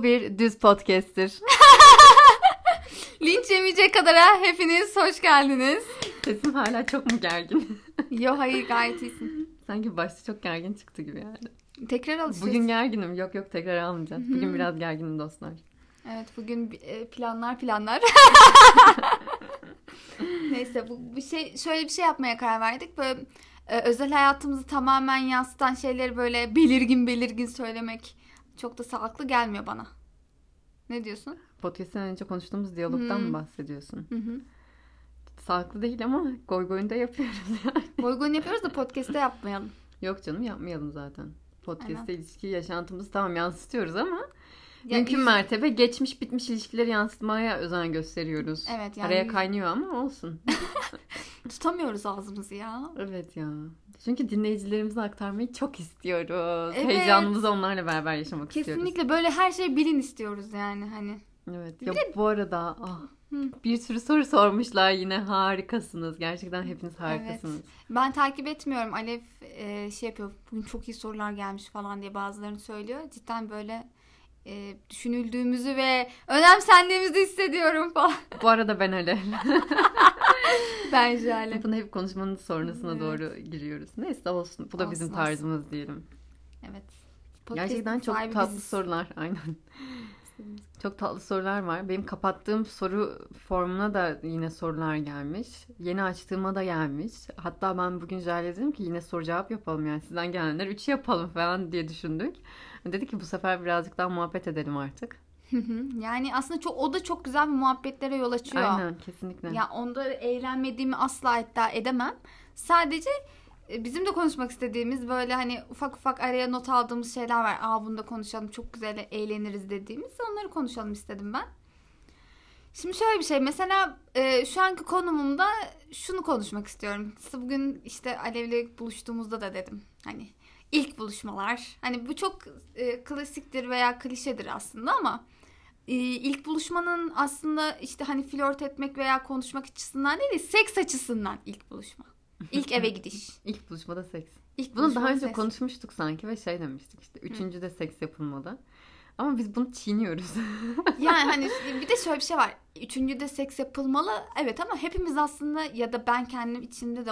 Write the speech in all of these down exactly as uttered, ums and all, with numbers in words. bu bir düz podcast'tir. Linç yemeyecek kadar hepiniz hoş geldiniz. Sesim hala çok mu gergin? Yo, hayır, gayet iyisin. Sanki başta çok gergin çıktı gibi yani. Tekrar alışacağız. Bugün gerginim. Yok yok, tekrar almayacağız. Hı-hı. Bugün biraz gerginim dostlar. Evet, bugün planlar planlar. Neyse, bu bir şey, şöyle bir şey yapmaya karar verdik. Böyle e, özel hayatımızı tamamen yansıtan şeyleri böyle belirgin belirgin söylemek çok da sağlıklı gelmiyor bana. Ne diyorsun? Podcast'ten önce konuştuğumuz diyalogdan hmm. mı bahsediyorsun? Hı hı. Sağlıklı değil ama goygoyunda yapıyoruz yani. Goygoyunu yapıyoruz da podcast'te yapmayalım. Yok canım, yapmayalım zaten. Podcast'te ilişki yaşantımızı tamam yansıtıyoruz ama ya mümkün işte mertebe geçmiş bitmiş ilişkileri yansıtmaya özen gösteriyoruz. Evet yani. Araya kaynıyor ama olsun. Tutamıyoruz ağzımızı ya. Evet ya. Çünkü dinleyicilerimize aktarmayı çok istiyoruz. Evet. Heyecanımızı onlarla beraber yaşamak kesinlikle istiyoruz. Kesinlikle böyle her şeyi bilin istiyoruz yani hani. Evet. Ya bu arada ah, bir sürü soru sormuşlar yine, harikasınız. Gerçekten hepiniz harikasınız. Evet. Ben takip etmiyorum. Alev e, şey yapıyor. Bugün çok iyi sorular gelmiş falan diye bazılarını söylüyor. Cidden böyle e, düşünüldüğümüzü ve önemsendiğimizi hissediyorum falan. Bu arada ben Alev. Ben Jale. Sınıfın hep konuşmanın sonrasına evet doğru giriyoruz. Neyse olsun. Bu da olsun, bizim tarzımız olsun diyelim. Evet. Podcast gerçekten çok tatlı biziz sorular. Aynen. Çok tatlı sorular var. Benim kapattığım soru formuna da yine sorular gelmiş. Yeni açtığıma da gelmiş. Hatta ben bugün Jale dedim ki yine soru cevap yapalım yani. Sizden gelenler üçü yapalım falan diye düşündük. Dedi ki bu sefer birazcık daha muhabbet edelim artık. Yani aslında çok, o da çok güzel bir muhabbetlere yol açıyor. Aynen, kesinlikle. Ya yani onda eğlenmediğimi asla iddia edemem. Sadece bizim de konuşmak istediğimiz böyle hani ufak ufak araya not aldığımız şeyler var. Aa, bunu da konuşalım, çok güzel eğleniriz dediğimiz, onları konuşalım istedim ben. Şimdi şöyle bir şey mesela e, şu anki konumumda şunu konuşmak istiyorum. Bugün işte Alev'le buluştuğumuzda da dedim hani ilk buluşmalar. Hani bu çok e, klasiktir veya klişedir aslında ama e, ilk buluşmanın aslında işte hani flört etmek veya konuşmak açısından değil de seks açısından ilk buluşma. İlk eve gidiş. İlk buluşmada seks. İlk bunu daha önce seks konuşmuştuk sanki ve şey demiştik işte üçüncü de seks yapılmalı. Ama biz bunu çiğniyoruz. Yani hani bir de şöyle bir şey var. Üçüncü de seks yapılmalı. Evet ama hepimiz aslında ya da ben kendim içinde de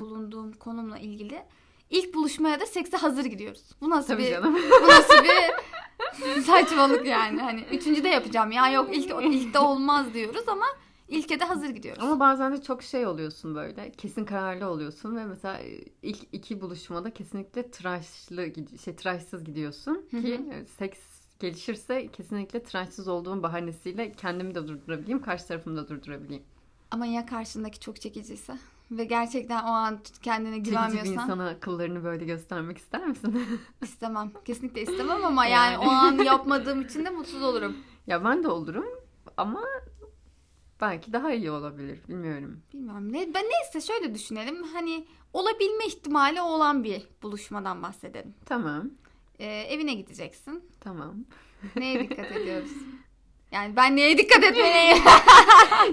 bulunduğum konumla ilgili ilk buluşmaya da sekse hazır gidiyoruz. Bu nasıl tabii bir canım. Bu nasıl bir saçmalık yani. Hani üçüncü de yapacağım ya yok ilk ilk de olmaz diyoruz ama İlke de hazır gidiyoruz. Ama bazen de çok şey oluyorsun böyle. Kesin kararlı oluyorsun ve mesela ilk iki buluşmada kesinlikle tıraşlı şey tıraşsız gidiyorsun Hı-hı. ki seks gelişirse kesinlikle tıraşsız olduğum bahanesiyle kendimi de durdurabileyim, karşı tarafımı da durdurabileyim. Ama ya karşındaki çok çekiciyse ve gerçekten o an kendine güvenmiyorsan. Çekici bir insana kıllarını böyle göstermek ister misin? İstemem. Kesinlikle istemem ama yani, yani o an yapmadığım için de mutsuz olurum. Ya ben de olurum ama belki daha iyi olabilir. Bilmiyorum. Bilmiyorum. Ne, ben neyse şöyle düşünelim. Hani olabilme ihtimali olan bir buluşmadan bahsedelim. Tamam. Ee, evine gideceksin. Tamam. Neye dikkat ediyoruz? Yani ben neye dikkat etmeliyim?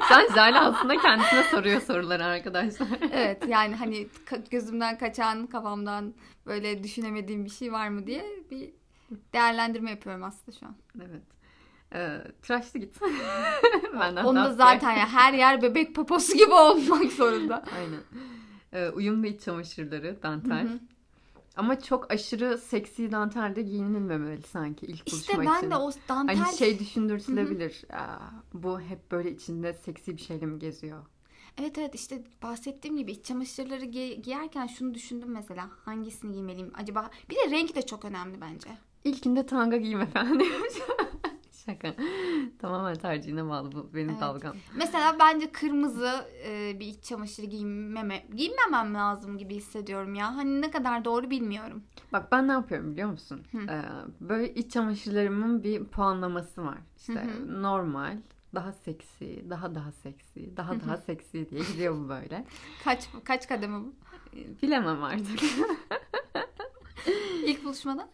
Sen Jale aslında kendisine soruyor soruları arkadaşlar. Evet yani hani gözümden kaçan, kafamdan böyle düşünemediğim bir şey var mı diye bir değerlendirme yapıyorum aslında şu an. Evet. E, tıraşlı git. Onu da zaten ya her yer bebek poposu gibi olmak zorunda. Aynen. E, uyumlu iç çamaşırları, dantel. Hı hı. Ama çok aşırı seksi dantel de giyinilmemeli sanki ilk buluşma işte için. İşte ben de o dantel. Hani şey düşündürtülebilir. Hı hı. Aa, bu hep böyle içinde seksi bir şeyle mi geziyor? Evet evet işte bahsettiğim gibi iç çamaşırları gi- giyerken şunu düşündüm mesela. Hangisini giymeliyim acaba? Bir de renk de çok önemli bence. İlkinde tanga giyme falan diyormuş. Şaka. Tamamen tercihine bağlı bu benim evet dalgam. Mesela bence kırmızı e, bir iç çamaşırı giymeme, giymemem lazım gibi hissediyorum ya. Hani ne kadar doğru bilmiyorum. Bak ben ne yapıyorum biliyor musun? Ee, böyle iç çamaşırlarımın bir puanlaması var. İşte hı hı. normal, daha seksi, daha daha seksi, daha hı hı. daha seksi diye gidiyor bu böyle. Kaç kaç kademe bu? Bilemem artık. İlk buluşmada?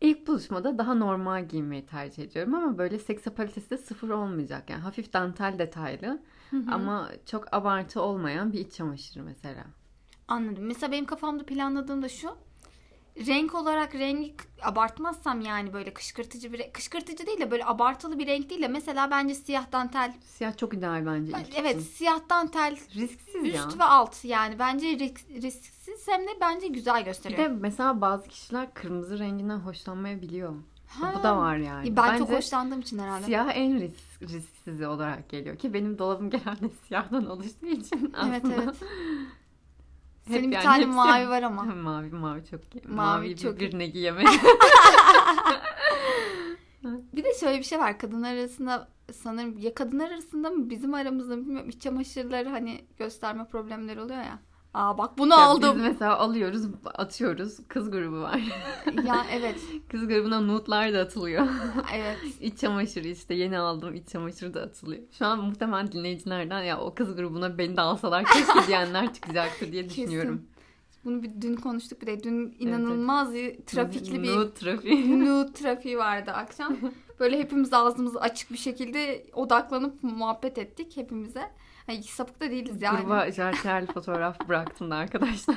İlk buluşmada daha normal giymeyi tercih ediyorum ama böyle seks apalitesi de sıfır olmayacak. Yani hafif dantel detaylı hı hı. ama çok abartı olmayan bir iç çamaşırı mesela. Anladım. Mesela benim kafamda planladığım da şu. renk olarak rengi abartmazsam yani böyle kışkırtıcı bir kışkırtıcı değil de böyle abartılı bir renk değil de mesela bence siyah dantel. Siyah çok ideal bence. Ben, evet için. Siyah dantel. Risksiz üst ya. Üst ve alt yani bence risk, risksiz hem de bence güzel gösteriyor. Bir de mesela bazı kişiler kırmızı renginden hoşlanmayabiliyor. Ha. Bu da var yani. E ben bence çok hoşlandığım için herhalde. Siyah en risk, risksiz olarak geliyor ki benim dolabım genelde siyahdan oluştuğu için aslında. Evet evet. Hep senin yani bir tane mavi ya. Var ama. Mavi mavi çok iyi. Mavi, mavi çok birbirine giyemedi. Bir de şöyle bir şey var. Kadınlar arasında sanırım ya kadınlar arasında mı bizim aramızda bilmiyorum. İç çamaşırları hani gösterme problemleri oluyor ya. Aa bak bunu ya aldım. Biz mesela alıyoruz atıyoruz. Kız grubu var. Ya evet. Kız grubuna nude'lar da atılıyor. Evet. İç çamaşırı işte yeni aldım iç çamaşırı da atılıyor. Şu an muhtemelen dinleyicilerden ya o kız grubuna beni de alsalar keşke diyenler çıkacaktır diye düşünüyorum. Kesin. Bunu bir dün konuştuk bir de dün inanılmaz evet, evet. trafikli bir nude trafiği. Nude trafiği vardı akşam. Böyle hepimiz ağzımızı açık bir şekilde odaklanıp muhabbet ettik hepimize. Ay, sapık da değiliz yani. Gruba jerkerli fotoğraf bıraktım da arkadaşlar.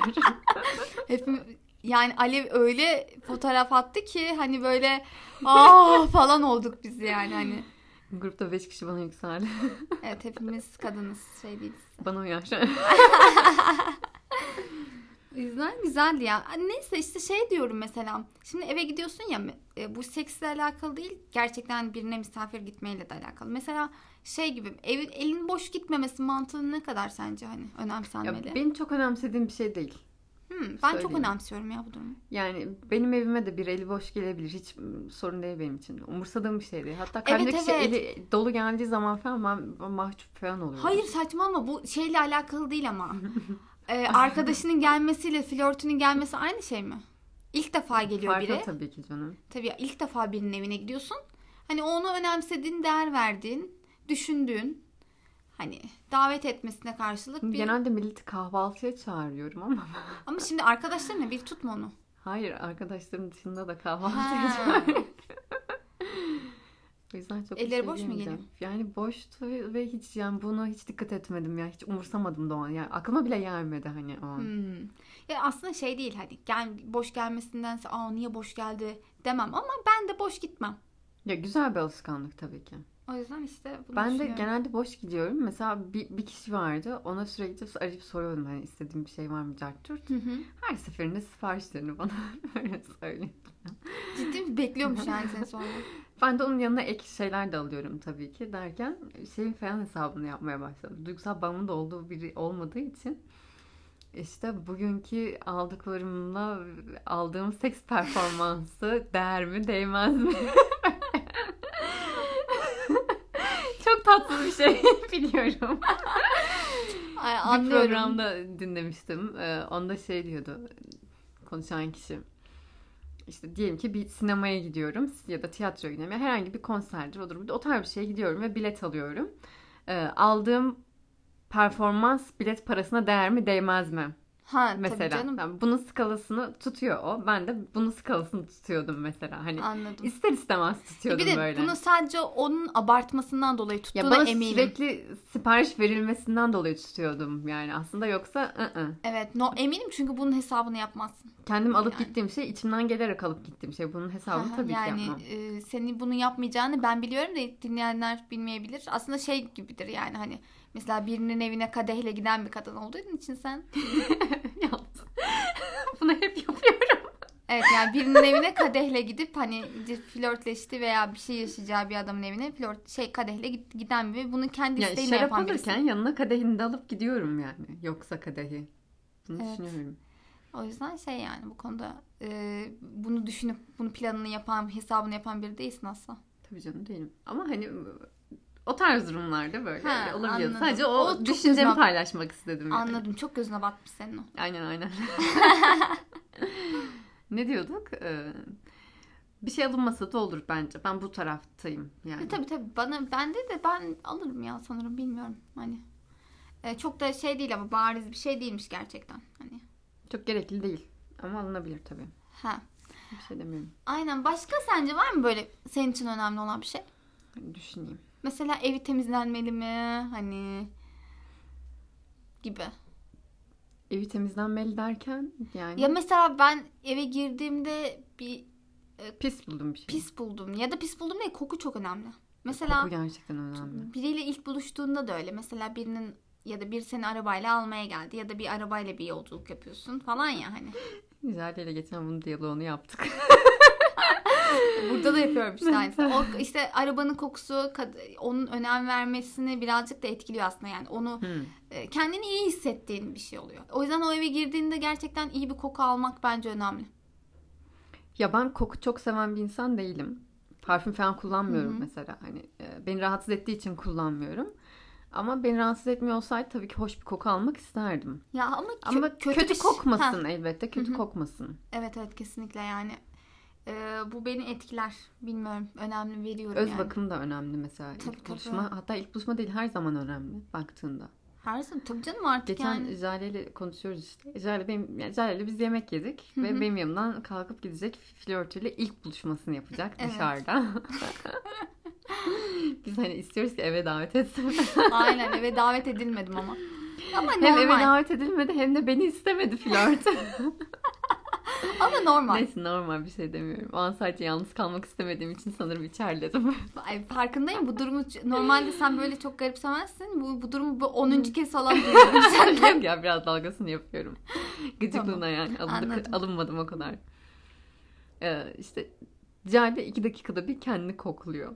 Hepimiz, yani Alev öyle fotoğraf attı ki hani böyle aa falan olduk biz yani hani. Grupta beş kişi bana yükseldi. Evet hepimiz kadınız şey değiliz. Bana uyar. Güzel güzeldi ya. Neyse işte şey diyorum mesela. Şimdi eve gidiyorsun ya bu seksle alakalı değil. Gerçekten birine misafir gitmeyle de alakalı. Mesela şey gibi evin elin boş gitmemesi mantığı ne kadar sence hani önemsenmeli? Ya benim çok önemsediğim bir şey değil. Hmm, ben söyleyeyim. Çok önemsiyorum ya bu durumu. Yani benim evime de bir eli boş gelebilir. Hiç sorun değil benim için. Umursadığım bir şey değil. Hatta karşımdaki evet, evet. şey eli dolu geldiği zaman falan ben mahcup falan oluyorum. Hayır saçmalama bu şeyle alakalı değil ama. Ee, arkadaşının gelmesiyle flörtünün gelmesi aynı şey mi? İlk defa geliyor Farklı biri. Farklı tabii ki canım. Tabii ilk defa birinin evine gidiyorsun. Hani onu önemsediğin, değer verdiğin, düşündüğün, hani davet etmesine karşılık bir... Genelde milleti kahvaltıya çağırıyorum ama... Ama şimdi arkadaşlarına bir tutma onu. Hayır, arkadaşların dışında da kahvaltıya çağırıyorum. O yüzden çok elleri boş mu geliyor? Yani boştu ve hiç yani buna hiç dikkat etmedim ya. Hiç umursamadım da o an. Yani aklıma bile gelmedi hani o an. Hmm. Ya aslında şey değil hani gel, boş gelmesindense aa niye boş geldi demem ama ben de boş gitmem. Ya güzel bir alışkanlık tabii ki. O yüzden işte bunu ben de genelde boş gidiyorum. Mesela bir, bir kişi vardı. Ona sürekli arayıp soruyordum hani istediğim bir şey var mı cartürt. Her seferinde siparişlerini bana böyle söylüyordu. Ciddi mi? Bekliyormuş yani seni sonra. Ben de onun yanına ek şeyler de alıyorum tabii ki derken şeyin falan hesabını yapmaya başladım. Duygusal bağımlı da olduğu biri olmadığı için işte bugünkü aldıklarımla aldığım seks performansı değer mi değmez mi? Çok tatlı bir şey biliyorum. Ay, anlıyorum. Bir programda dinlemiştim. Onda şey diyordu konuşan kişi. İşte diyelim ki bir sinemaya gidiyorum ya da tiyatroya gidiyorum ya herhangi bir konserdir o durumda o tarz bir şeye gidiyorum ve bilet alıyorum. E, aldığım performans bilet parasına değer mi değmez mi? Ha mesela, tabii canım. Yani bunun skalasını tutuyor o. Ben de bunun skalasını tutuyordum mesela. Hani anladım. İster istemez tutuyordum böyle. E bir de böyle. Bunu sadece onun abartmasından dolayı tuttuğuna ya eminim. Ya sürekli sipariş verilmesinden dolayı tutuyordum yani. Aslında yoksa ı-ı. Evet no, eminim çünkü bunun hesabını yapmazsın. Kendim alıp yani. Gittiğim şey içimden gelerek alıp gittiğim şey. Bunun hesabını tabii yani, ki yapmam. Yani e, senin bunu yapmayacağını ben biliyorum da dinleyenler bilmeyebilir. Aslında şey gibidir yani hani. Mesela birinin evine kadehle giden bir kadın olduğun için sen... Yalnız. Bunu hep yapıyorum. Evet yani birinin evine kadehle gidip hani flörtleşti veya bir şey yaşayacağı bir adamın evine flört şey kadehle giden bir bunu kendi yani isteğiyle yapan birisi. Şarap alırken yanına kadehini de alıp gidiyorum yani. Yoksa kadehi. Bunu evet. düşünüyorum. O yüzden şey yani bu konuda e, bunu düşünüp bunu planını yapan hesabını yapan biri değilsin asla. Tabii canım değilim. Ama hani... O tarz durumlarda böyle ha, olabiliyor. Anladım. Sadece o, o düşüncemi gözüne... paylaşmak istedim. Yani. Anladım. Çok gözüne batmış senin o. Aynen aynen. Ne diyorduk? Ee, bir şey alınmasa da olur bence. Ben bu taraftayım yani. E, tabii tabii. Bana, bende de ben alırım ya sanırım. Bilmiyorum. Hani e, çok da şey değil ama bariz bir şey değilmiş gerçekten. Hani. Çok gerekli değil. Ama alınabilir tabii. Ha. Bir şey demiyorum. Aynen. Başka sence var mı böyle senin için önemli olan bir şey? Düşüneyim. Mesela evi temizlenmeli mi? Hani gibi. Evi temizlenmeli derken yani. Ya mesela ben eve girdiğimde bir e, pis buldum bir şey. Pis buldum. Ya da pis buldum değil, koku çok önemli. Mesela koku gerçekten önemli. Biriyle ilk buluştuğunda da öyle. Mesela birinin ya da bir seni arabayla almaya geldi ya da bir arabayla bir yolculuk yapıyorsun falan ya hani. Güzel ile geçen bunun diyaloğunu yaptık. Burada da yapıyorum işte aynısını. O işte arabanın kokusu onun önem vermesini birazcık da etkiliyor aslında yani. Onu hmm. kendini iyi hissettiğin bir şey oluyor. O yüzden o eve girdiğinde gerçekten iyi bir koku almak bence önemli. Ya ben koku çok seven bir insan değilim. Parfüm falan kullanmıyorum hmm. mesela. Hani beni rahatsız ettiği için kullanmıyorum. Ama beni rahatsız etmiyor olsaydı tabii ki hoş bir koku almak isterdim. Ya ama, kö- ama kötü, kötü kokmasın ha. elbette. Kötü Hı-hı. kokmasın. Evet evet kesinlikle yani. Ee, bu beni etkiler. Bilmiyorum. Önemli veriyorum Öz yani. Öz bakım da önemli mesela. Tabii, ilk tabii. buluşma. Hatta ilk buluşma değil, her zaman önemli baktığında. Her zaman tabii canım artık. Geçen yani. Geçen Jale ile konuşuyoruz işte. Jale benim, yani Jale ile biz yemek yedik. Hı-hı. Ve benim yanımdan kalkıp gidecek, flörtüyle ilk buluşmasını yapacak evet. dışarıda. Biz hani istiyoruz ki eve davet etsin. Aynen, eve davet edilmedim ama. Ama normal. Hem eve davet edilmedi hem de beni istemedi flört. Ama normal. Neyse, normal, bir şey demiyorum. O an sadece yalnız kalmak istemediğim için sanırım içerledim. Ay, farkındayım bu durumu. Normalde sen böyle çok garipsemezsin. Bu, bu durumu bu onuncu kez falan duyuyorum. Ya biraz dalgasını yapıyorum. Gıcıklığına tamam. yani. Alındık, alınmadım o kadar. Ee, işte Cale iki dakikada bir kendini kokluyor.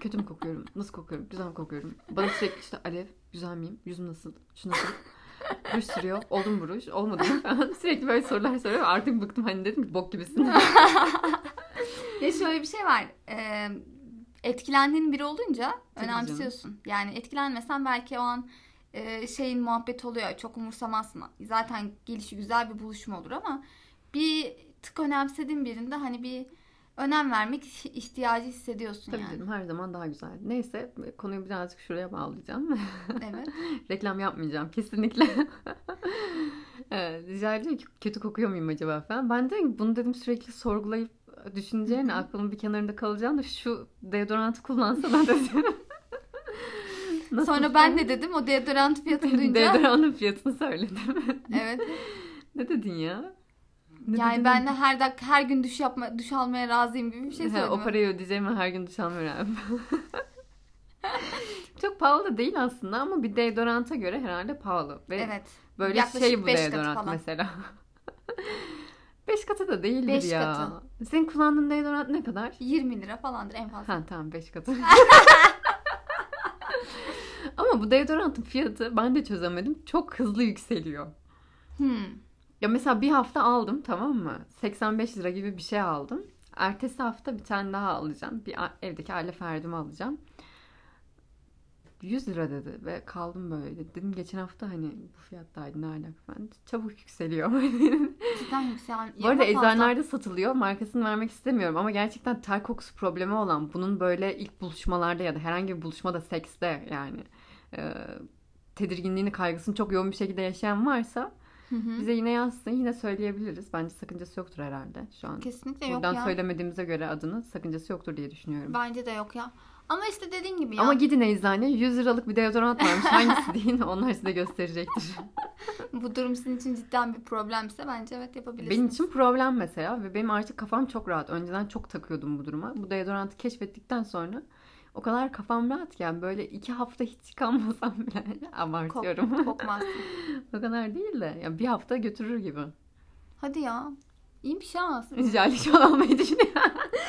Kötü mü kokuyorum? Nasıl kokuyorum? Güzel mi kokuyorum? Bana sürekli işte Alev, güzel miyim? Yüzüm nasıl? Şu nasıl? Ruj sürüyor. Oldu mu ruj? Olmadı mı falan. Sürekli böyle sorular soruyor. Artık bıktım, hani dedim ki bok gibisin. Ya şöyle bir şey var. Ee, etkilendiğin biri olunca tabii önemsiyorsun. Canım. Yani etkilenmesen belki o an e, şeyin muhabbet oluyor. Çok umursamazsın. Zaten gelişi güzel bir buluşma olur ama bir tık önemsediğin birinde hani bir önem vermek ihtiyacı hissediyorsun tabii yani. Tabii canım, her zaman daha güzel. Neyse, konuyu birazcık şuraya bağlayacağım. Evet. Reklam yapmayacağım kesinlikle. Rica ediyorum ki kötü kokuyor muyum acaba falan. Ben de bunu dedim sürekli sorgulayıp düşüneceğine aklımın bir kenarında kalacağını, şu deodorantı kullansa ben dedim. Sonra ben de dedim o deodorant fiyatını duyunca. Deodorantın fiyatını söyledim. Evet. Ne dedin ya? Ne yani ben de her dakika her gün duş yapma duş almaya razıyım gibi bir şey söyledim. O parayı ödeyeceğim, her gün duş almaya razıyım. Çok pahalı da değil aslında ama bir deodoranta göre herhalde pahalı. Ve evet. Böyle yaklaşık şey bu deodorant mesela. beş katı da değildir beş ya. Katı. Senin kullandığın deodorant ne kadar? yirmi lira falandır en fazla. Ha, tamam, beş katı. Ama bu deodorantın fiyatı, ben de çözemedim, çok hızlı yükseliyor. Hmm. Ya mesela bir hafta aldım, tamam mı? seksen beş lira gibi bir şey aldım. Ertesi hafta bir tane daha alacağım. Bir evdeki aile ferdimi alacağım. yüz lira dedi ve kaldım böyle. Dedim geçen hafta hani bu fiyattaydı, ne alaka falan. Çabuk yükseliyor. Cidden yükselen. Bu arada eczanelerde satılıyor. Markasını vermek istemiyorum ama gerçekten ter kokusu problemi olan, bunun böyle ilk buluşmalarda ya da herhangi bir buluşmada, sekste yani e, tedirginliğini, kaygısını çok yoğun bir şekilde yaşayan varsa Hı hı. bize yine yazsın, yine söyleyebiliriz. Bence sakıncası yoktur herhalde şu an. Kesinlikle yok ya. Buradan söylemediğimize göre adını, sakıncası yoktur diye düşünüyorum. Bence de yok ya. Ama işte dediğin gibi ya. Ama gidin eczane, yüz liralık bir deodorant varmış. Hangisi deyin, onlar size gösterecektir. Bu durum sizin için cidden bir problemse bence evet yapabilirsiniz. Benim için problem mesela ve benim artık kafam çok rahat. Önceden çok takıyordum bu duruma. Bu deodorantı keşfettikten sonra o kadar kafam rahat ki yani böyle iki hafta hiç yıkanmasam bile abartıyorum. Kok, kokmaz. O kadar değil de yani bir hafta götürür gibi. Hadi ya. İyiymiş ya aslında. Rica şu an almayı düşünüyor.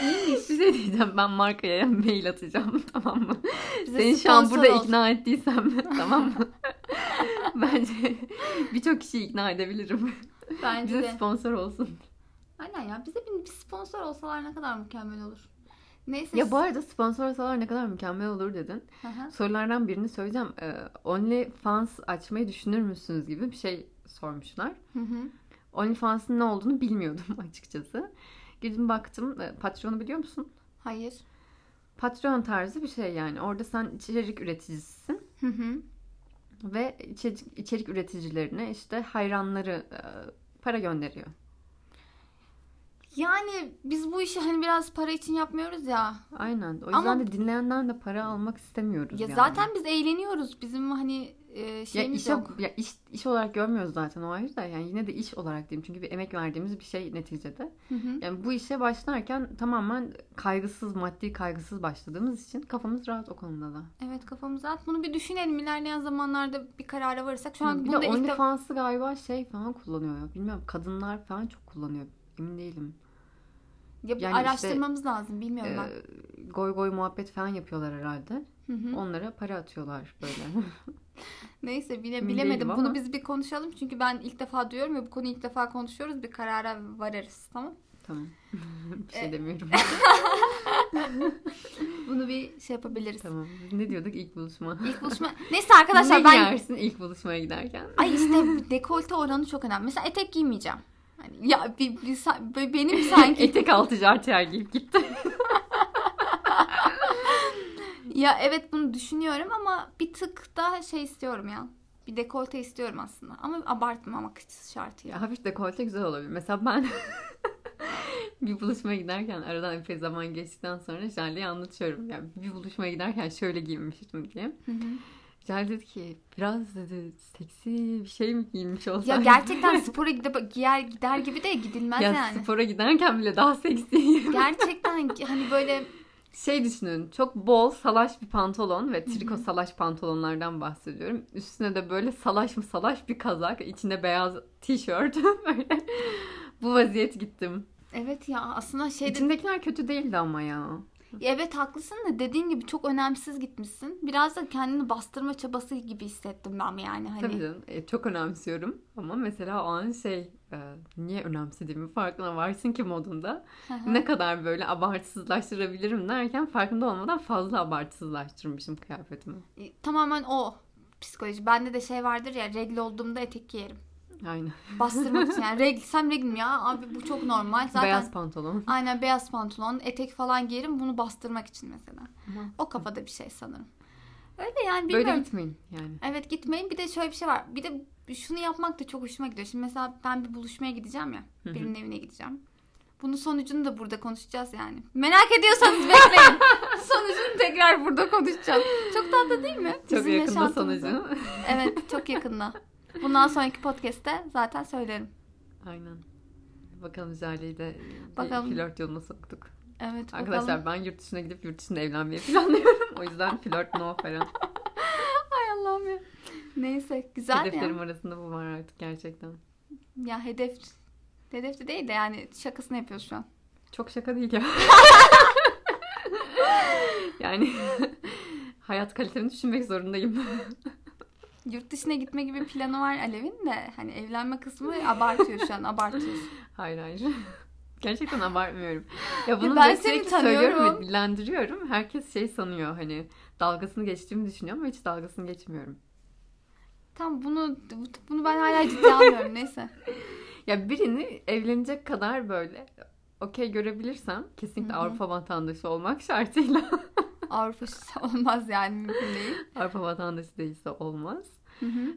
İyiymiş. Bir şey diyeceğim, ben markaya mail atacağım, tamam mı? Bize seni şu an burada olsun. İkna ettiysem tamam mı? Bence birçok kişiyi ikna edebilirim. Bence bize de. Sponsor olsun. Aynen ya, bize bir sponsor olsalar ne kadar mükemmel olur. Neyse. Ya bu arada sponsor olsalar ne kadar mükemmel olur dedin. Aha. Sorulardan birini söyleyeceğim. Ee, OnlyFans açmayı düşünür müsünüz gibi bir şey sormuşlar. Hı hı. OnlyFans'ın ne olduğunu bilmiyordum açıkçası. Gidip baktım. Patreon'u biliyor musun? Hayır. Patreon tarzı bir şey yani. Orada sen içerik üreticisisin. Hı hı. Ve içerik, içerik üreticilerine işte hayranları para gönderiyor. Yani biz bu işi hani biraz para için yapmıyoruz ya. Aynen. O yüzden ama de dinleyenden de para almak istemiyoruz ya yani. Zaten biz eğleniyoruz. Bizim hani e, şeyimiz ya yok. Ya iş, iş olarak görmüyoruz zaten o ayrı da. Yani yine de iş olarak diyeyim. Çünkü bir emek verdiğimiz bir şey neticede. Hı hı. Yani bu işe başlarken tamamen kaygısız, maddi kaygısız başladığımız için kafamız rahat o konuda da. Evet, kafamız rahat. Bunu bir düşünelim. İlerleyen zamanlarda bir karara varırsak. Şu an bir de OnlyFans'ı de... galiba şey falan kullanıyor ya. Bilmiyorum. Kadınlar falan çok kullanıyor. Emin değilim. Ya yani araştırmamız işte, lazım. Bilmiyorum e, ben. Goy goy muhabbet falan yapıyorlar herhalde. Hı hı. Onlara para atıyorlar böyle. Neyse bile, bilemedim. Bunu biz bir konuşalım. Çünkü ben ilk defa duyuyorum ya, bu konuyu ilk defa konuşuyoruz. Bir karara varırız. Tamam. Tamam. Bir şey demiyorum. Bunu bir şey yapabiliriz. Tamam. Ne diyorduk? İlk buluşma. İlk buluşma. Neyse arkadaşlar ne ben... Ne giyersin ilk buluşmaya giderken? Ay işte dekolte oranı çok önemli. Mesela etek giymeyeceğim. Hani ya bir, bir, benim sanki... Etek altı jartiyer giyip gitti. Ya evet, bunu düşünüyorum ama bir tık daha şey istiyorum ya. Bir dekolte istiyorum aslında. Ama abartmamak şartı ya. Ya hafif dekolte güzel olabilir. Mesela ben bir buluşmaya giderken aradan epey zaman geçtikten sonra Jale'ye anlatıyorum. Yani bir buluşmaya giderken şöyle giyinmiştim diye. Hı hı. Jale dedi ki biraz dedi seksi bir şey mi giyinmiş olsaydı? Ya gerçekten spora gide- giyer gider gibi de gidilmez ya yani. Ya spora giderken bile daha seksiyim. Gerçekten hani böyle... Şey düşünün, çok bol salaş bir pantolon ve triko salaş pantolonlardan bahsediyorum. Üstüne de böyle salaş mı salaş bir kazak, içine beyaz tişört böyle. Bu vaziyet gittim. Evet ya, aslında şey... İçindekiler kötü değildi ama ya. Evet haklısın da dediğin gibi çok önemsiz gitmişsin. Biraz da kendini bastırma çabası gibi hissettim ben yani. Hani... Tabii canım, e, çok önemsiyorum ama mesela o an şey... niye önemsediğimi farkına varsın ki modunda. Aha. Ne kadar böyle abartısızlaştırabilirim derken farkında olmadan fazla abartısızlaştırmışım kıyafetimi. E, tamamen o psikoloji. Bende de şey vardır ya, regl olduğumda etek giyerim. Aynen. Bastırmak için yani. Regl, sen reglim ya abi, bu çok normal. Zaten, beyaz pantolon. Aynen beyaz pantolon, etek falan giyerim bunu bastırmak için mesela. Hı. O kafada bir şey sanırım. Öyle yani, bilmiyorum. Böyle gitmeyin yani. Evet gitmeyin. Bir de şöyle bir şey var. Bir de şunu yapmak da çok hoşuma gidiyor. Şimdi mesela ben bir buluşmaya gideceğim ya. Hı-hı. Birinin evine gideceğim. Bunun sonucunu da burada konuşacağız yani. Merak ediyorsanız bekleyin. Sonucunu tekrar burada konuşacağız. Çok tatlı değil mi? Çok bizim yakında sonucu. Evet çok yakında. Bundan sonraki podcast'te zaten söylerim. Aynen. Bakalım Jale'yi de bakalım. Flört yoluna soktuk. Evet arkadaşlar bakalım. Ben yurt dışına gidip yurt dışında evlenmeyi planlıyorum. O yüzden flört no falan. Ay Allah'ım ya. Neyse güzel ya. Hedeflerim yani. Arasında bu var artık gerçekten. Ya hedef hedef de değil de yani şakasını yapıyoruz şu an. Çok şaka değil ya. Yani hayat kalitemi düşünmek zorundayım. Yurt dışına gitme gibi planı var Alev'in de. Hani evlenme kısmı abartıyor şu an. Abartıyorsun. Hayır hayır. Gerçekten abartmıyorum. Ya bunu ben sürekli söylüyorum ve dillendiriyorum. Herkes şey sanıyor hani dalgasını geçtiğimi düşünüyor ama hiç dalgasını geçmiyorum. Tam bunu bunu ben hala ciddiye almıyorum. Neyse. Ya birini evlenecek kadar böyle okey görebilirsem kesinlikle Hı-hı. Avrupa vatandaşı olmak şartıyla. Avrupa olmaz yani, mümkün değil. Avrupa vatandaşı değilse olmaz.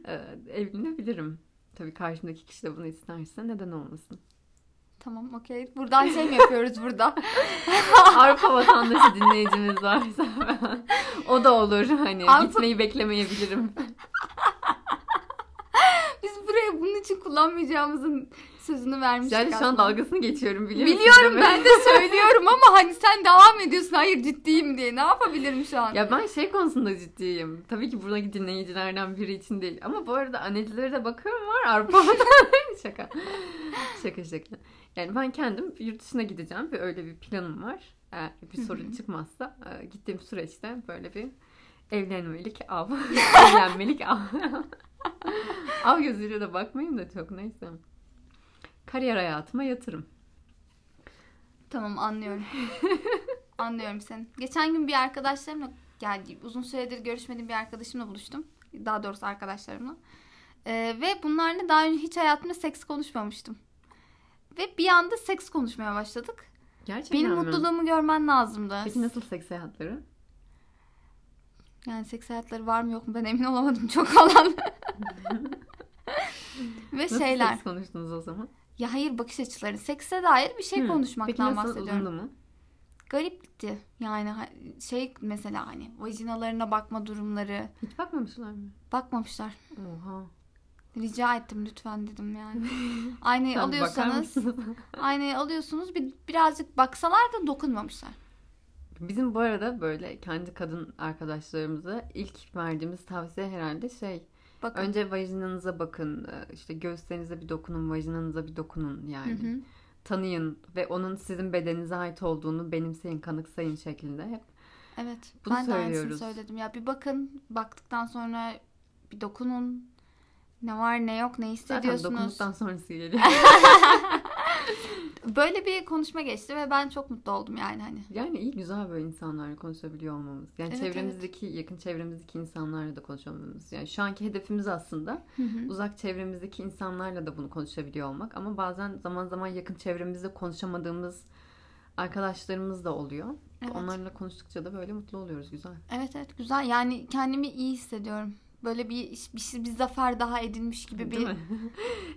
Ee, evlenebilirim. Tabii karşımdaki kişi de bunu isterse neden olmasın. Tamam okey. Buradan şey mi yapıyoruz burada? Avrupa vatandaşı dinleyicimiz varsa o da olur. Hani Avrupa... gitmeyi beklemeyebilirim. Biz buraya bunun için kullanmayacağımızın sözünü vermiştik aslında. Yani şu an dalgasını geçiyorum biliyor musun? Biliyorum ben de söylüyorum ama hani sen devam ediyorsun hayır ciddiyim diye. Ne yapabilirim şu an? Ya ben şey konusunda ciddiyim. Tabii ki buradaki dinleyicilerden biri için değil. Ama bu arada annelerine de bakıyorum var Avrupa'da. Şaka. Şaka şaka. Yani ben kendim yurt dışına gideceğim ve öyle bir planım var. Eğer bir sorun çıkmazsa gittiğim süreçte böyle bir evlenmelik av. Evlenmelik av. Av gözüyle de bakmayayım da çok neyse. Kariyer hayatıma yatırım. Tamam anlıyorum. Anlıyorum seni. Geçen gün bir arkadaşlarımla yani uzun süredir görüşmediğim bir arkadaşımla buluştum. Daha doğrusu arkadaşlarımla. Ee, ve bunlarla daha önce hiç hayatımda seks konuşmamıştım. Ve bir anda seks konuşmaya başladık. Gerçekten benim mi? Mutluluğumu görmen lazımdı. Peki nasıl seks hayatları? Yani seks hayatları var mı yok mu ben emin olamadım çok falan. Ve nasıl şeyler. Nasıl seks konuştunuz o zaman? Ya hayır bakış açıları. Sekse dair bir şey hmm. konuşmaktan bahsediyorum. Peki nasıl, uzundu mu? garipti. Yani şey mesela hani vajinalarına bakma durumları. Hiç bakmamışlar mı? Bakmamışlar. Oha. Rica ettim lütfen dedim yani. Aynayı alıyorsanız aynayı alıyorsunuz bir birazcık baksalar da dokunmamışlar. Bizim bu arada böyle kendi kadın arkadaşlarımıza ilk verdiğimiz tavsiye herhalde şey. Bakın. Önce vajinanıza bakın. İşte göğüslerinize bir dokunun, vajinanıza bir dokunun yani. Hı hı. Tanıyın ve onun sizin bedeninize ait olduğunu benimseyin, kanıksayın şeklinde hep. Evet. Bunu ben söylüyoruz. Ben de aynısını söyledim. Ya bir bakın, baktıktan sonra bir dokunun. Ne var ne yok ne hissediyorsunuz? Zaten dokunduktan sonrası geliyor. Böyle bir konuşma geçti ve ben çok mutlu oldum yani hani. Yani iyi güzel böyle insanlarla konuşabiliyor olmamız. Yani evet, çevremizdeki evet. yakın çevremizdeki insanlarla da konuşamamız. Yani şu anki hedefimiz aslında hı hı. uzak çevremizdeki insanlarla da bunu konuşabiliyor olmak. Ama bazen zaman zaman yakın çevremizde konuşamadığımız arkadaşlarımız da oluyor. Evet. Onlarla konuştukça da böyle mutlu oluyoruz, güzel. Evet evet güzel. Yani kendimi iyi hissediyorum. Böyle bir, bir bir zafer daha edinmiş gibi bir...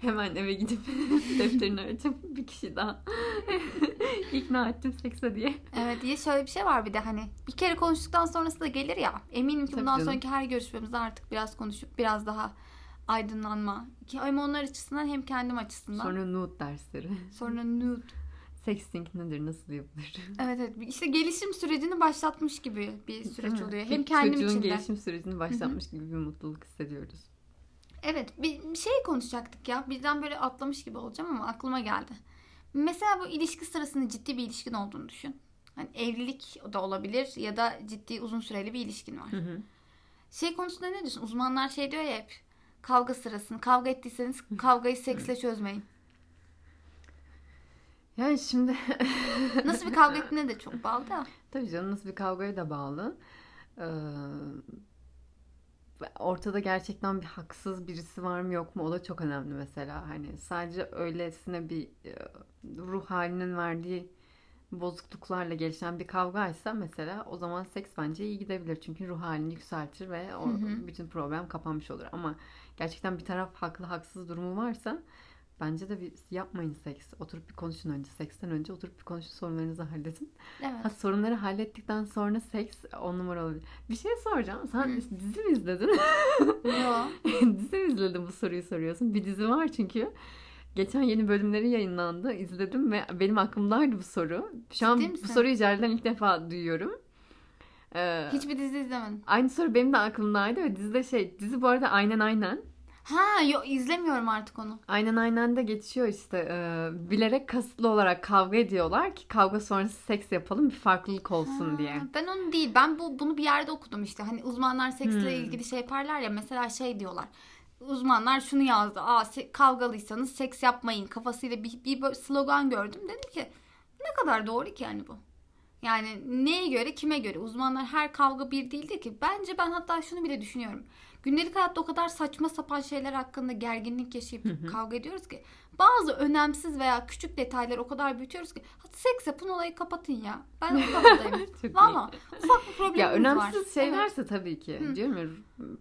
Hemen eve gidip defterini açıp bir kişi daha ikna ettim sekse diye. Evet diye şöyle bir şey var bir de hani bir kere konuştuktan sonrası da gelir ya. Eminim ki tabii bundan canım. Sonraki her görüşmemizde artık biraz konuşup biraz daha aydınlanma. Hem onlar açısından hem kendim açısından. Sonra nude dersleri. Sonra nude. Sexting nedir? Nasıl yapılır? Evet evet. İşte gelişim sürecini başlatmış gibi bir süreç oluyor. Hem kendim için de. Çocuğun gelişim sürecini başlatmış Hı-hı. gibi bir mutluluk hissediyoruz. Evet. Bir şey konuşacaktık ya. Birden böyle atlamış gibi olacağım ama aklıma geldi. Mesela bu ilişki sırasında ciddi bir ilişkin olduğunu düşün. Hani evlilik da olabilir ya da ciddi uzun süreli bir ilişkin var. Hı-hı. Şey konusunda ne diyorsun? Uzmanlar şey diyor ya hep. Kavga sırasını. Kavga ettiyseniz kavgayı seksle çözmeyin. Yani şimdi... nasıl bir kavga ettiğine de çok bağlı da. Tabii canım nasıl bir kavgaya da bağlı. Ee, ortada gerçekten bir haksız birisi var mı yok mu o da çok önemli mesela. Hani sadece öylesine bir ruh halinin verdiği bozukluklarla gelişen bir kavgaysa mesela o zaman seks bence iyi gidebilir. Çünkü ruh halini yükseltir ve o, hı hı. bütün problem kapanmış olur. Ama gerçekten bir taraf haklı haksız durumu varsa... Bence de bir yapmayın seks. Oturup bir konuşun önce. Seksten önce oturup bir konuşun. Sorunlarınızı halledin. Evet. Ha, sorunları hallettikten sonra seks on numara olabilir. Bir şey soracağım. Sen hmm. dizi mi izledin? Yok. Dizi mi izledin bu soruyu soruyorsun. Bir dizi var çünkü. Geçen yeni bölümleri yayınlandı. İzledim ve benim aklımdaydı bu soru. Şu an bu soruyu Ceren'den ilk defa duyuyorum. Ee, Hiçbir dizi izlemedim. Aynı soru benim de aklımdaydı ve dizide şey. Dizi bu arada aynen aynen. Ha yo izlemiyorum artık onu. Aynen aynen de geçiyor işte. Ee, bilerek kasıtlı olarak kavga ediyorlar ki kavga sonrası seks yapalım bir farklılık olsun ha, diye. Ben onu değil. Ben bu bunu bir yerde okudum işte. Hani uzmanlar seksle hmm. ilgili şey yaparlar ya mesela şey diyorlar. Uzmanlar şunu yazdı. Aa se- kavgalıysanız seks yapmayın kafasıyla bir, bir slogan gördüm. Dedim ki ne kadar doğru ki yani bu. Yani neye göre kime göre uzmanlar her kavga bir değildir ki. Bence ben hatta şunu bile düşünüyorum. Gündelik hayatta o kadar saçma sapan şeyler hakkında gerginlik yaşayıp hı hı. kavga ediyoruz ki bazı önemsiz veya küçük detayları o kadar büyütüyoruz ki hadi seks yapın olayı kapatın ya. Ben o kafadayım. Valla ufak bir problemimiz ya, önemsiz var. Önemsiz şeylerse evet. tabii ki hı. diyorum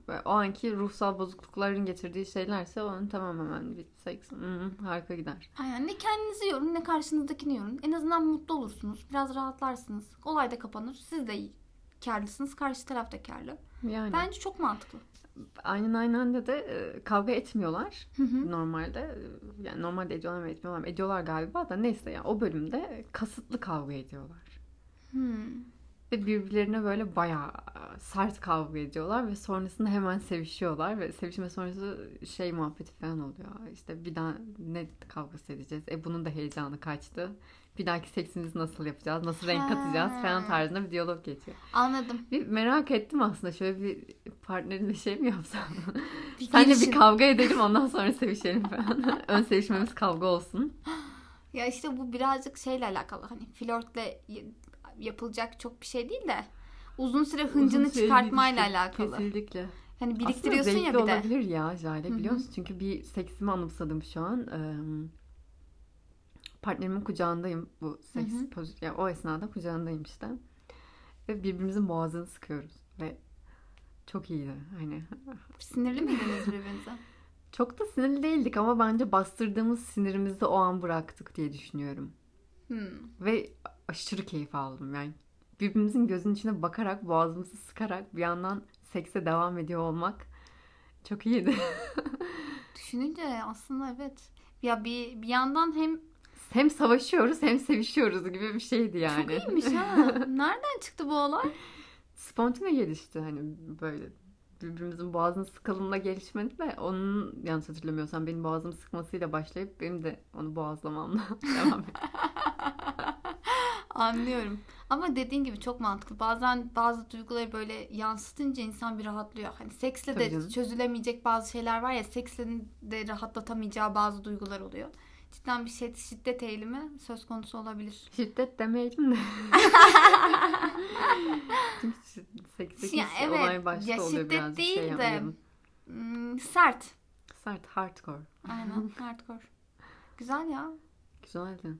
ya o anki ruhsal bozuklukların getirdiği şeylerse onun tamam hemen bir seks hı, harika gider. Aynen ne kendinizi yorun ne karşınızdakini yorun. En azından mutlu olursunuz. Biraz rahatlarsınız. Olay da kapanır. Siz de karlısınız. Karşı taraf da karlı. Yani. Bence çok mantıklı. Aynen aynen de de kavga etmiyorlar hı hı. normalde. Yani normalde ediyorlar mı etmiyorlar mı? Ediyorlar galiba da neyse yani o bölümde kasıtlı kavga ediyorlar. Hmm. Ve birbirlerine böyle bayağı sert kavga ediyorlar ve sonrasında hemen sevişiyorlar ve sevişme sonrası şey muhabbeti falan oluyor. İşte bir daha ne kavgası edeceğiz? E bunun da heyecanı kaçtı. Bir dahaki seksimizi nasıl yapacağız? Nasıl renk katacağız? Falan tarzında bir diyalog geçiyor. Anladım. Bir merak ettim aslında. Şöyle bir partnerimle şey mi yapsam? Senle bir kavga edelim ondan sonra sevişelim falan. Ön sevişmemiz kavga olsun. Ya işte bu birazcık şeyle alakalı. Hani flörtle yapılacak çok bir şey değil de uzun süre hıncını uzun çıkartmayla şey, alakalı. Kesinlikle. Hani biriktiriyorsun ya bir de. Aslında olabilir ya Jale biliyor musun? Çünkü bir seksimi anımsadım şu an. Partnerimin kucağındayım bu seks pozisyonu. Yani o esnada kucağındayım işte. Ve birbirimizin boğazını sıkıyoruz. Ve çok iyiydi. Hani. Sinirli miydiniz birbirinize? Çok da sinirli değildik ama bence bastırdığımız sinirimizi o an bıraktık diye düşünüyorum. Hmm. Ve aşırı keyif aldım yani. Birbirimizin gözünün içine bakarak, boğazımızı sıkarak bir yandan sekse devam ediyor olmak çok iyiydi. Düşününce aslında evet. Ya bir, bir yandan hem hem savaşıyoruz hem sevişiyoruz gibi bir şeydi yani. Çok iyiymiş ha. Nereden çıktı bu olay? Spontane gelişti hani böyle. Birbirimizin boğazını sıkalımla gelişmedi de onun, yanlış hatırlamıyorsam, benim boğazımı sıkmasıyla başlayıp benim de onu boğazlamamla devam etti. Anlıyorum. Ama dediğin gibi çok mantıklı. Bazen bazı duyguları böyle yansıtınca insan bir rahatlıyor. Hani seksle Tabii de canım. çözülemeyecek bazı şeyler var ya, seksle de rahatlatamayacağı bazı duygular oluyor. Cidden bir şey, şiddet eğilimi söz konusu olabilir. Şiddet demeyelim de. Seksik ya, evet. Olay başta ya, oluyor birazcık. Şiddet değil şey de m- sert. Sert, hardcore. Aynen, hardcore. Güzel ya. Güzeldi.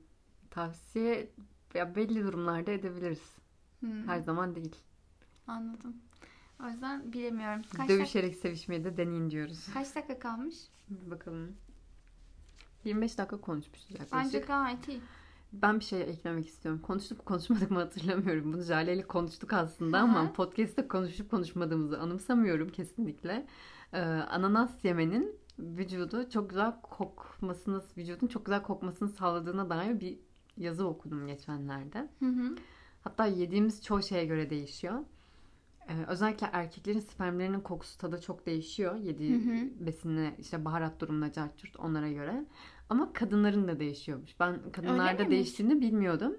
Tavsiye ya belli durumlarda edebiliriz. Hmm. Her zaman değil. Anladım. O yüzden bilemiyorum. Kaç Dövüşerek dakika... sevişmeyi de deneyin diyoruz. Kaç dakika kalmış? Bir bakalım. yirmi beş dakika konuşmuşuz yaklaşık. Bence gayet iyi. Ben bir şey eklemek istiyorum. Konuştuk mu konuşmadık mı hatırlamıyorum. Bunu Jale ile konuştuk aslında ama podcast'ta konuşup konuşmadığımızı anımsamıyorum kesinlikle. Ee, ananas yemenin vücudu çok güzel kokmasını, vücudun çok güzel kokmasını sağladığına dair bir yazı okudum geçenlerde. Hı hı. Hatta yediğimiz çoğu şeye göre değişiyor. Özellikle erkeklerin spermlerinin kokusu, tadı çok değişiyor. Yediği hı hı. besinle, işte baharat durumuna, carçurt, onlara göre. Ama kadınların da değişiyormuş. Ben kadınlarda değiştiğini bilmiyordum.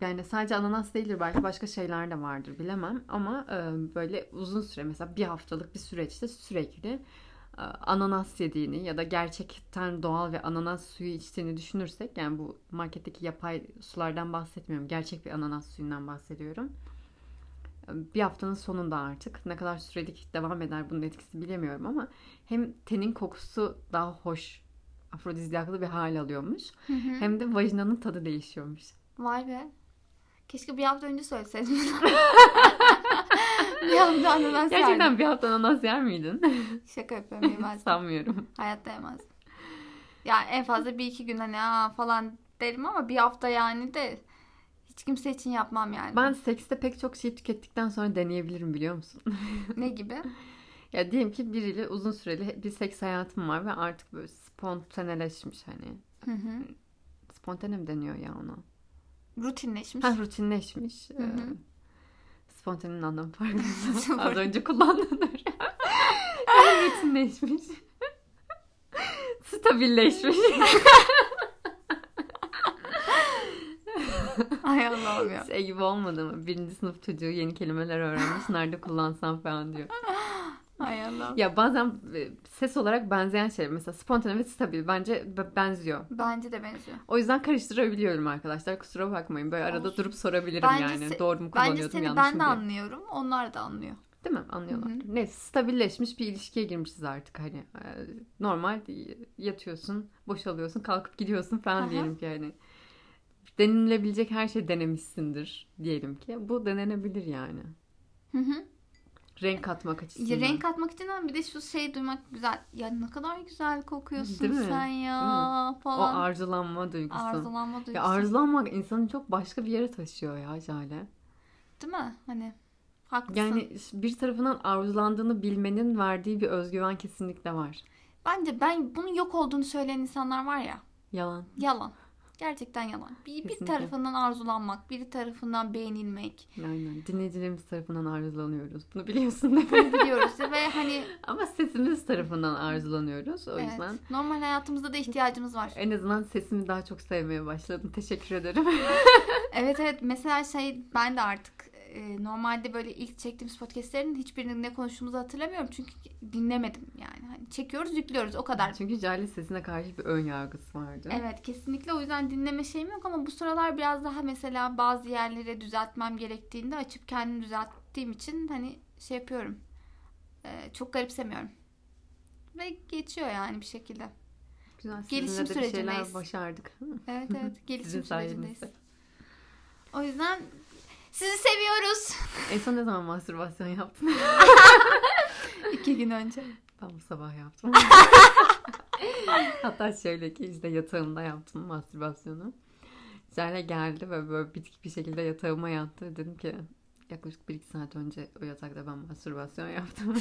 Yani sadece ananas değildir, belki başka şeyler de vardır, bilemem. Ama böyle uzun süre, mesela bir haftalık bir süreçte sürekli ananas yediğini ya da gerçekten doğal ve ananas suyu içtiğini düşünürsek, yani bu marketteki yapay sulardan bahsetmiyorum, gerçek bir ananas suyundan bahsediyorum. Bir haftanın sonunda artık ne kadar sürelik devam eder bunun etkisi bilemiyorum ama hem tenin kokusu daha hoş, afrodizyaklı bir hal alıyormuş. Hı hı. Hem de vajinanın tadı değişiyormuş. Vay be. Keşke bir hafta önce söyleseydin. Bir hafta ananas yerdim. Gerçekten bir hafta ananas yer miydin? Şaka yapıyorum, yemezdim. Sanmıyorum. Hayatta yemezdim. Yani en fazla bir iki gün hani aa falan derim ama bir hafta yani de hiç kimse için yapmam yani. Ben sekste pek çok şey tükettikten sonra deneyebilirim, biliyor musun? Ne gibi? Ya diyelim ki biriyle uzun süreli bir seks hayatım var ve artık böyle spontaneleşmiş hani. Hı hı. Spontane mi deniyor ya ona? Rutinleşmiş. Ha, rutinleşmiş. Hı hı. Spontanenin anlamı farklı. Az önce kullandın. Rutinleşmiş. Stabilleşmiş. Ay Allah'ım ya. Şey gibi olmadı mı? Birinci sınıf çocuğu yeni kelimeler öğrenmiş. Nerede kullansam falan diyor. Ay Allah'ım. Ya bazen ses olarak benzeyen şey. Mesela spontane ve stabil. Bence benziyor. Bence de benziyor. O yüzden karıştırabiliyorum arkadaşlar. Kusura bakmayın. Böyle arada Olsun. durup sorabilirim bence yani. Se- Doğru mu kullanıyordum, yanlış mı diye. Bence seni ben de anlıyorum. Onlar da anlıyor. Değil mi? Anlıyorlar. Hı-hı. Neyse, stabilleşmiş bir ilişkiye girmişiz artık. Hani normal yatıyorsun, boşalıyorsun, kalkıp gidiyorsun falan. Aha. Diyelim ki yani. Denilebilecek her şey denemişsindir diyelim ki. Bu denenebilir yani. Hı hı. Renk katmak açısından. Renk katmak için ama bir de şu şey duymak güzel. Ya ne kadar güzel kokuyorsun sen ya falan. O arzulanma duygusu. Arzulanma duygusu. Ya arzulanmak insanı çok başka bir yere taşıyor ya Jale. Değil mi? Hani haklısın. Yani bir tarafından arzulandığını bilmenin verdiği bir özgüven kesinlikle var. Bence ben bunun yok olduğunu söyleyen insanlar var ya. Yalan. Yalan. Gerçekten yalan. Bir, bir tarafından arzulanmak, biri tarafından beğenilmek. Aynen. Dinleyicilerimiz tarafından arzulanıyoruz. Bunu biliyorsun değil mi? Biliyoruz ve hani... Ama sesimiz tarafından arzulanıyoruz. O evet. yüzden... Normal hayatımızda da ihtiyacımız var. En azından sesimi daha çok sevmeye başladım. Teşekkür ederim. Evet evet. Mesela şey, ben de artık e, normalde böyle ilk çektiğimiz podcastlerin hiçbirinin ne konuştuğumuzu hatırlamıyorum. Çünkü dinlemedim yani. Hani çekiyoruz, yüklüyoruz. O kadar. Çünkü Jale sesine karşı bir ön yargısı vardı. Evet kesinlikle. O yüzden dinleme şeyim yok ama bu sıralar biraz daha mesela bazı yerlere düzeltmem gerektiğinde açıp kendimi düzelttiğim için hani şey yapıyorum. E, çok garipsemiyorum. Ve geçiyor yani bir şekilde. Güzel. Gelişim de bir şeyler başardık. Evet evet. Gelişim sürecindeyiz. O yüzden sizi seviyoruz. En son ne zaman mastürbasyon yaptın? İki gün önce. Ben bu sabah yaptım. Hatta şöyle ki işte yatağımda yaptım mastürbasyonu. Zerre geldi ve böyle bitki bir şekilde yatağıma yattı. Dedim ki yaklaşık bir iki saat önce o yatakta ben mastürbasyon yaptım.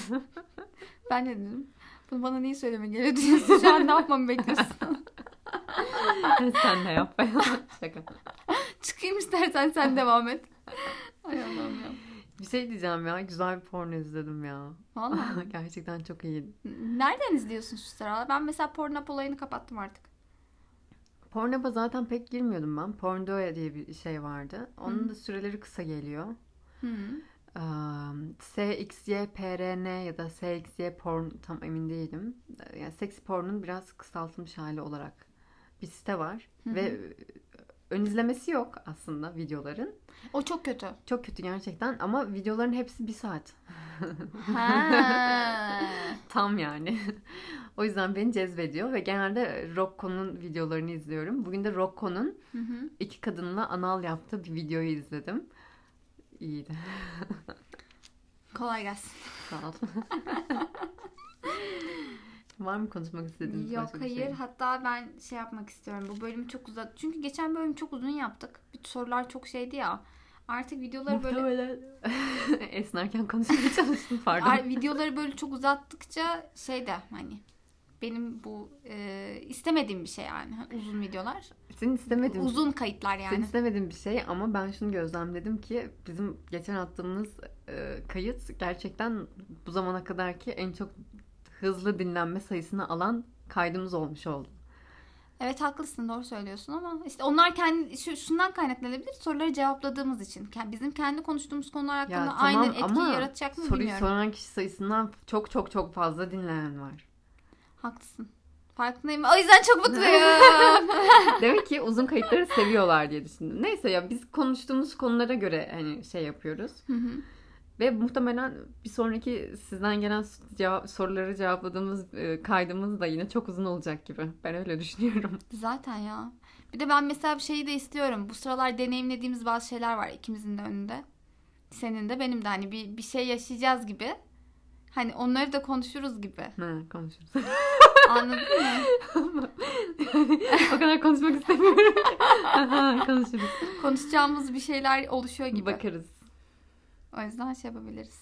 Ben de dedim, bunu bana niye söyleme geliyorsun? Şu an ne yapmamı bekliyorsun? Sen de yap. Şaka. Çıkayım istersen, sen devam et. Ay Allah'ım ya. Bir şey diyeceğim ya, güzel bir porno izledim ya. Valla. Gerçekten çok iyi. Nereden izliyorsun şu sıralar? Ben mesela Pornhub olayını kapattım artık. Pornhub'a zaten pek girmiyordum ben. Porndoya diye bir şey vardı. Onun Hı-hı. da süreleri kısa geliyor. Um, S X Y P R N ya da S X Y porn, tam emin değilim. Yani seks pornun biraz kısaltılmış hali olarak bir site var. Hı-hı. Ve ön izlemesi yok aslında videoların. O çok kötü. Çok kötü gerçekten ama videoların hepsi bir saat. Tam yani. O yüzden beni cezbediyor ve genelde Rocco'nun videolarını izliyorum. Bugün de Rocco'nun Hı-hı. iki kadınla anal yaptığı bir videoyu izledim. İyiydi. Kolay gelsin. Sağ ol. Var mı konuşmak istediğiniz Yok, başka bir şey? Yok hayır. Hatta ben şey yapmak istiyorum. Bu bölümü çok uzadı. Çünkü geçen bölüm çok uzun yaptık. Bir sorular çok şeydi ya. Artık videoları böyle... böyle... Esnerken konuşmaya çalıştım. Pardon. Videoları böyle çok uzattıkça şey de hani... Benim bu e, istemediğim bir şey yani. Uzun videolar. Senin istemediğin... Uzun kayıtlar yani. Senin istemediğin bir şey ama ben şunu gözlemledim ki bizim geçen attığımız e, kayıt gerçekten bu zamana kadarki en çok hızlı dinlenme sayısını alan kaydımız olmuş oldu. Evet haklısın, doğru söylüyorsun ama işte onlar kendi şundan kaynaklanabilir, soruları cevapladığımız için. Bizim kendi konuştuğumuz konular hakkında ya, tamam, aynı etkiyi yaratacak mı bilmiyorum. Soruyu soran kişi sayısından çok çok çok fazla dinleyen var. Haklısın. Farkındayım. O yüzden çok mutluyum. Demek ki uzun kayıtları seviyorlar diye düşündüm. Neyse ya biz konuştuğumuz konulara göre hani şey yapıyoruz. Hı hı. Ve muhtemelen bir sonraki sizden gelen cevap, soruları cevapladığımız kaydımız da yine çok uzun olacak gibi. Ben öyle düşünüyorum. Zaten ya. Bir de ben mesela bir şeyi de istiyorum. Bu sıralar deneyimlediğimiz bazı şeyler var ikimizin de önünde. Senin de benim de hani bir, bir şey yaşayacağız gibi. Hani onları da konuşuruz gibi. He, konuşuruz. Anladın mı? O kadar konuşmak istemiyorum. Konuşuruz. Konuşacağımız bir şeyler oluşuyor gibi. Bakarız. O yüzden şey yapabiliriz.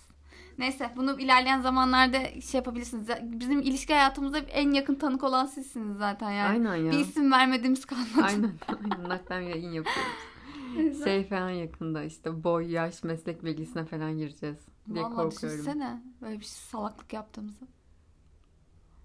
Neyse, bunu ilerleyen zamanlarda şey yapabilirsiniz. Bizim ilişki hayatımıza en yakın tanık olan sizsiniz zaten yani. Aynen ya. Bir isim vermediğimiz kalmadı. Aynen. Aynen. Naklen yayın yapıyoruz. Şey falan yakında işte boy, yaş, meslek bilgisine falan gireceğiz diye Vallahi korkuyorum. Vallahi düşünsene böyle bir salaklık yaptığımızı.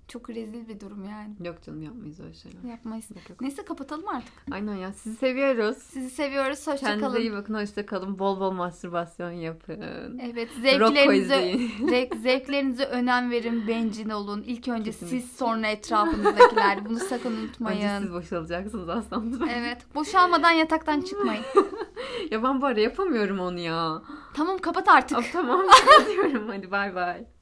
Çok rezil bir durum yani. Yok canım, yapmayız öyle şeyler. Yapmayız. Yok, yok. Neyse kapatalım artık. Aynen ya, sizi seviyoruz. Sizi seviyoruz. Hoşça kalın. Kendinize iyi bakın, hoşça kalın. Bol bol mastürbasyon yapın. Evet, zevklerinize, zevk, zevklerinize önem verin. Bencil olun. İlk önce Kesinlikle. Siz, sonra etrafınızdakiler. Bunu sakın unutmayın. Önce siz boşalacaksınız aslında. Evet. Boşalmadan yataktan çıkmayın. Ya ben bu ara yapamıyorum onu ya. Tamam kapat artık. Tamam kapatıyorum. Hadi bay bay.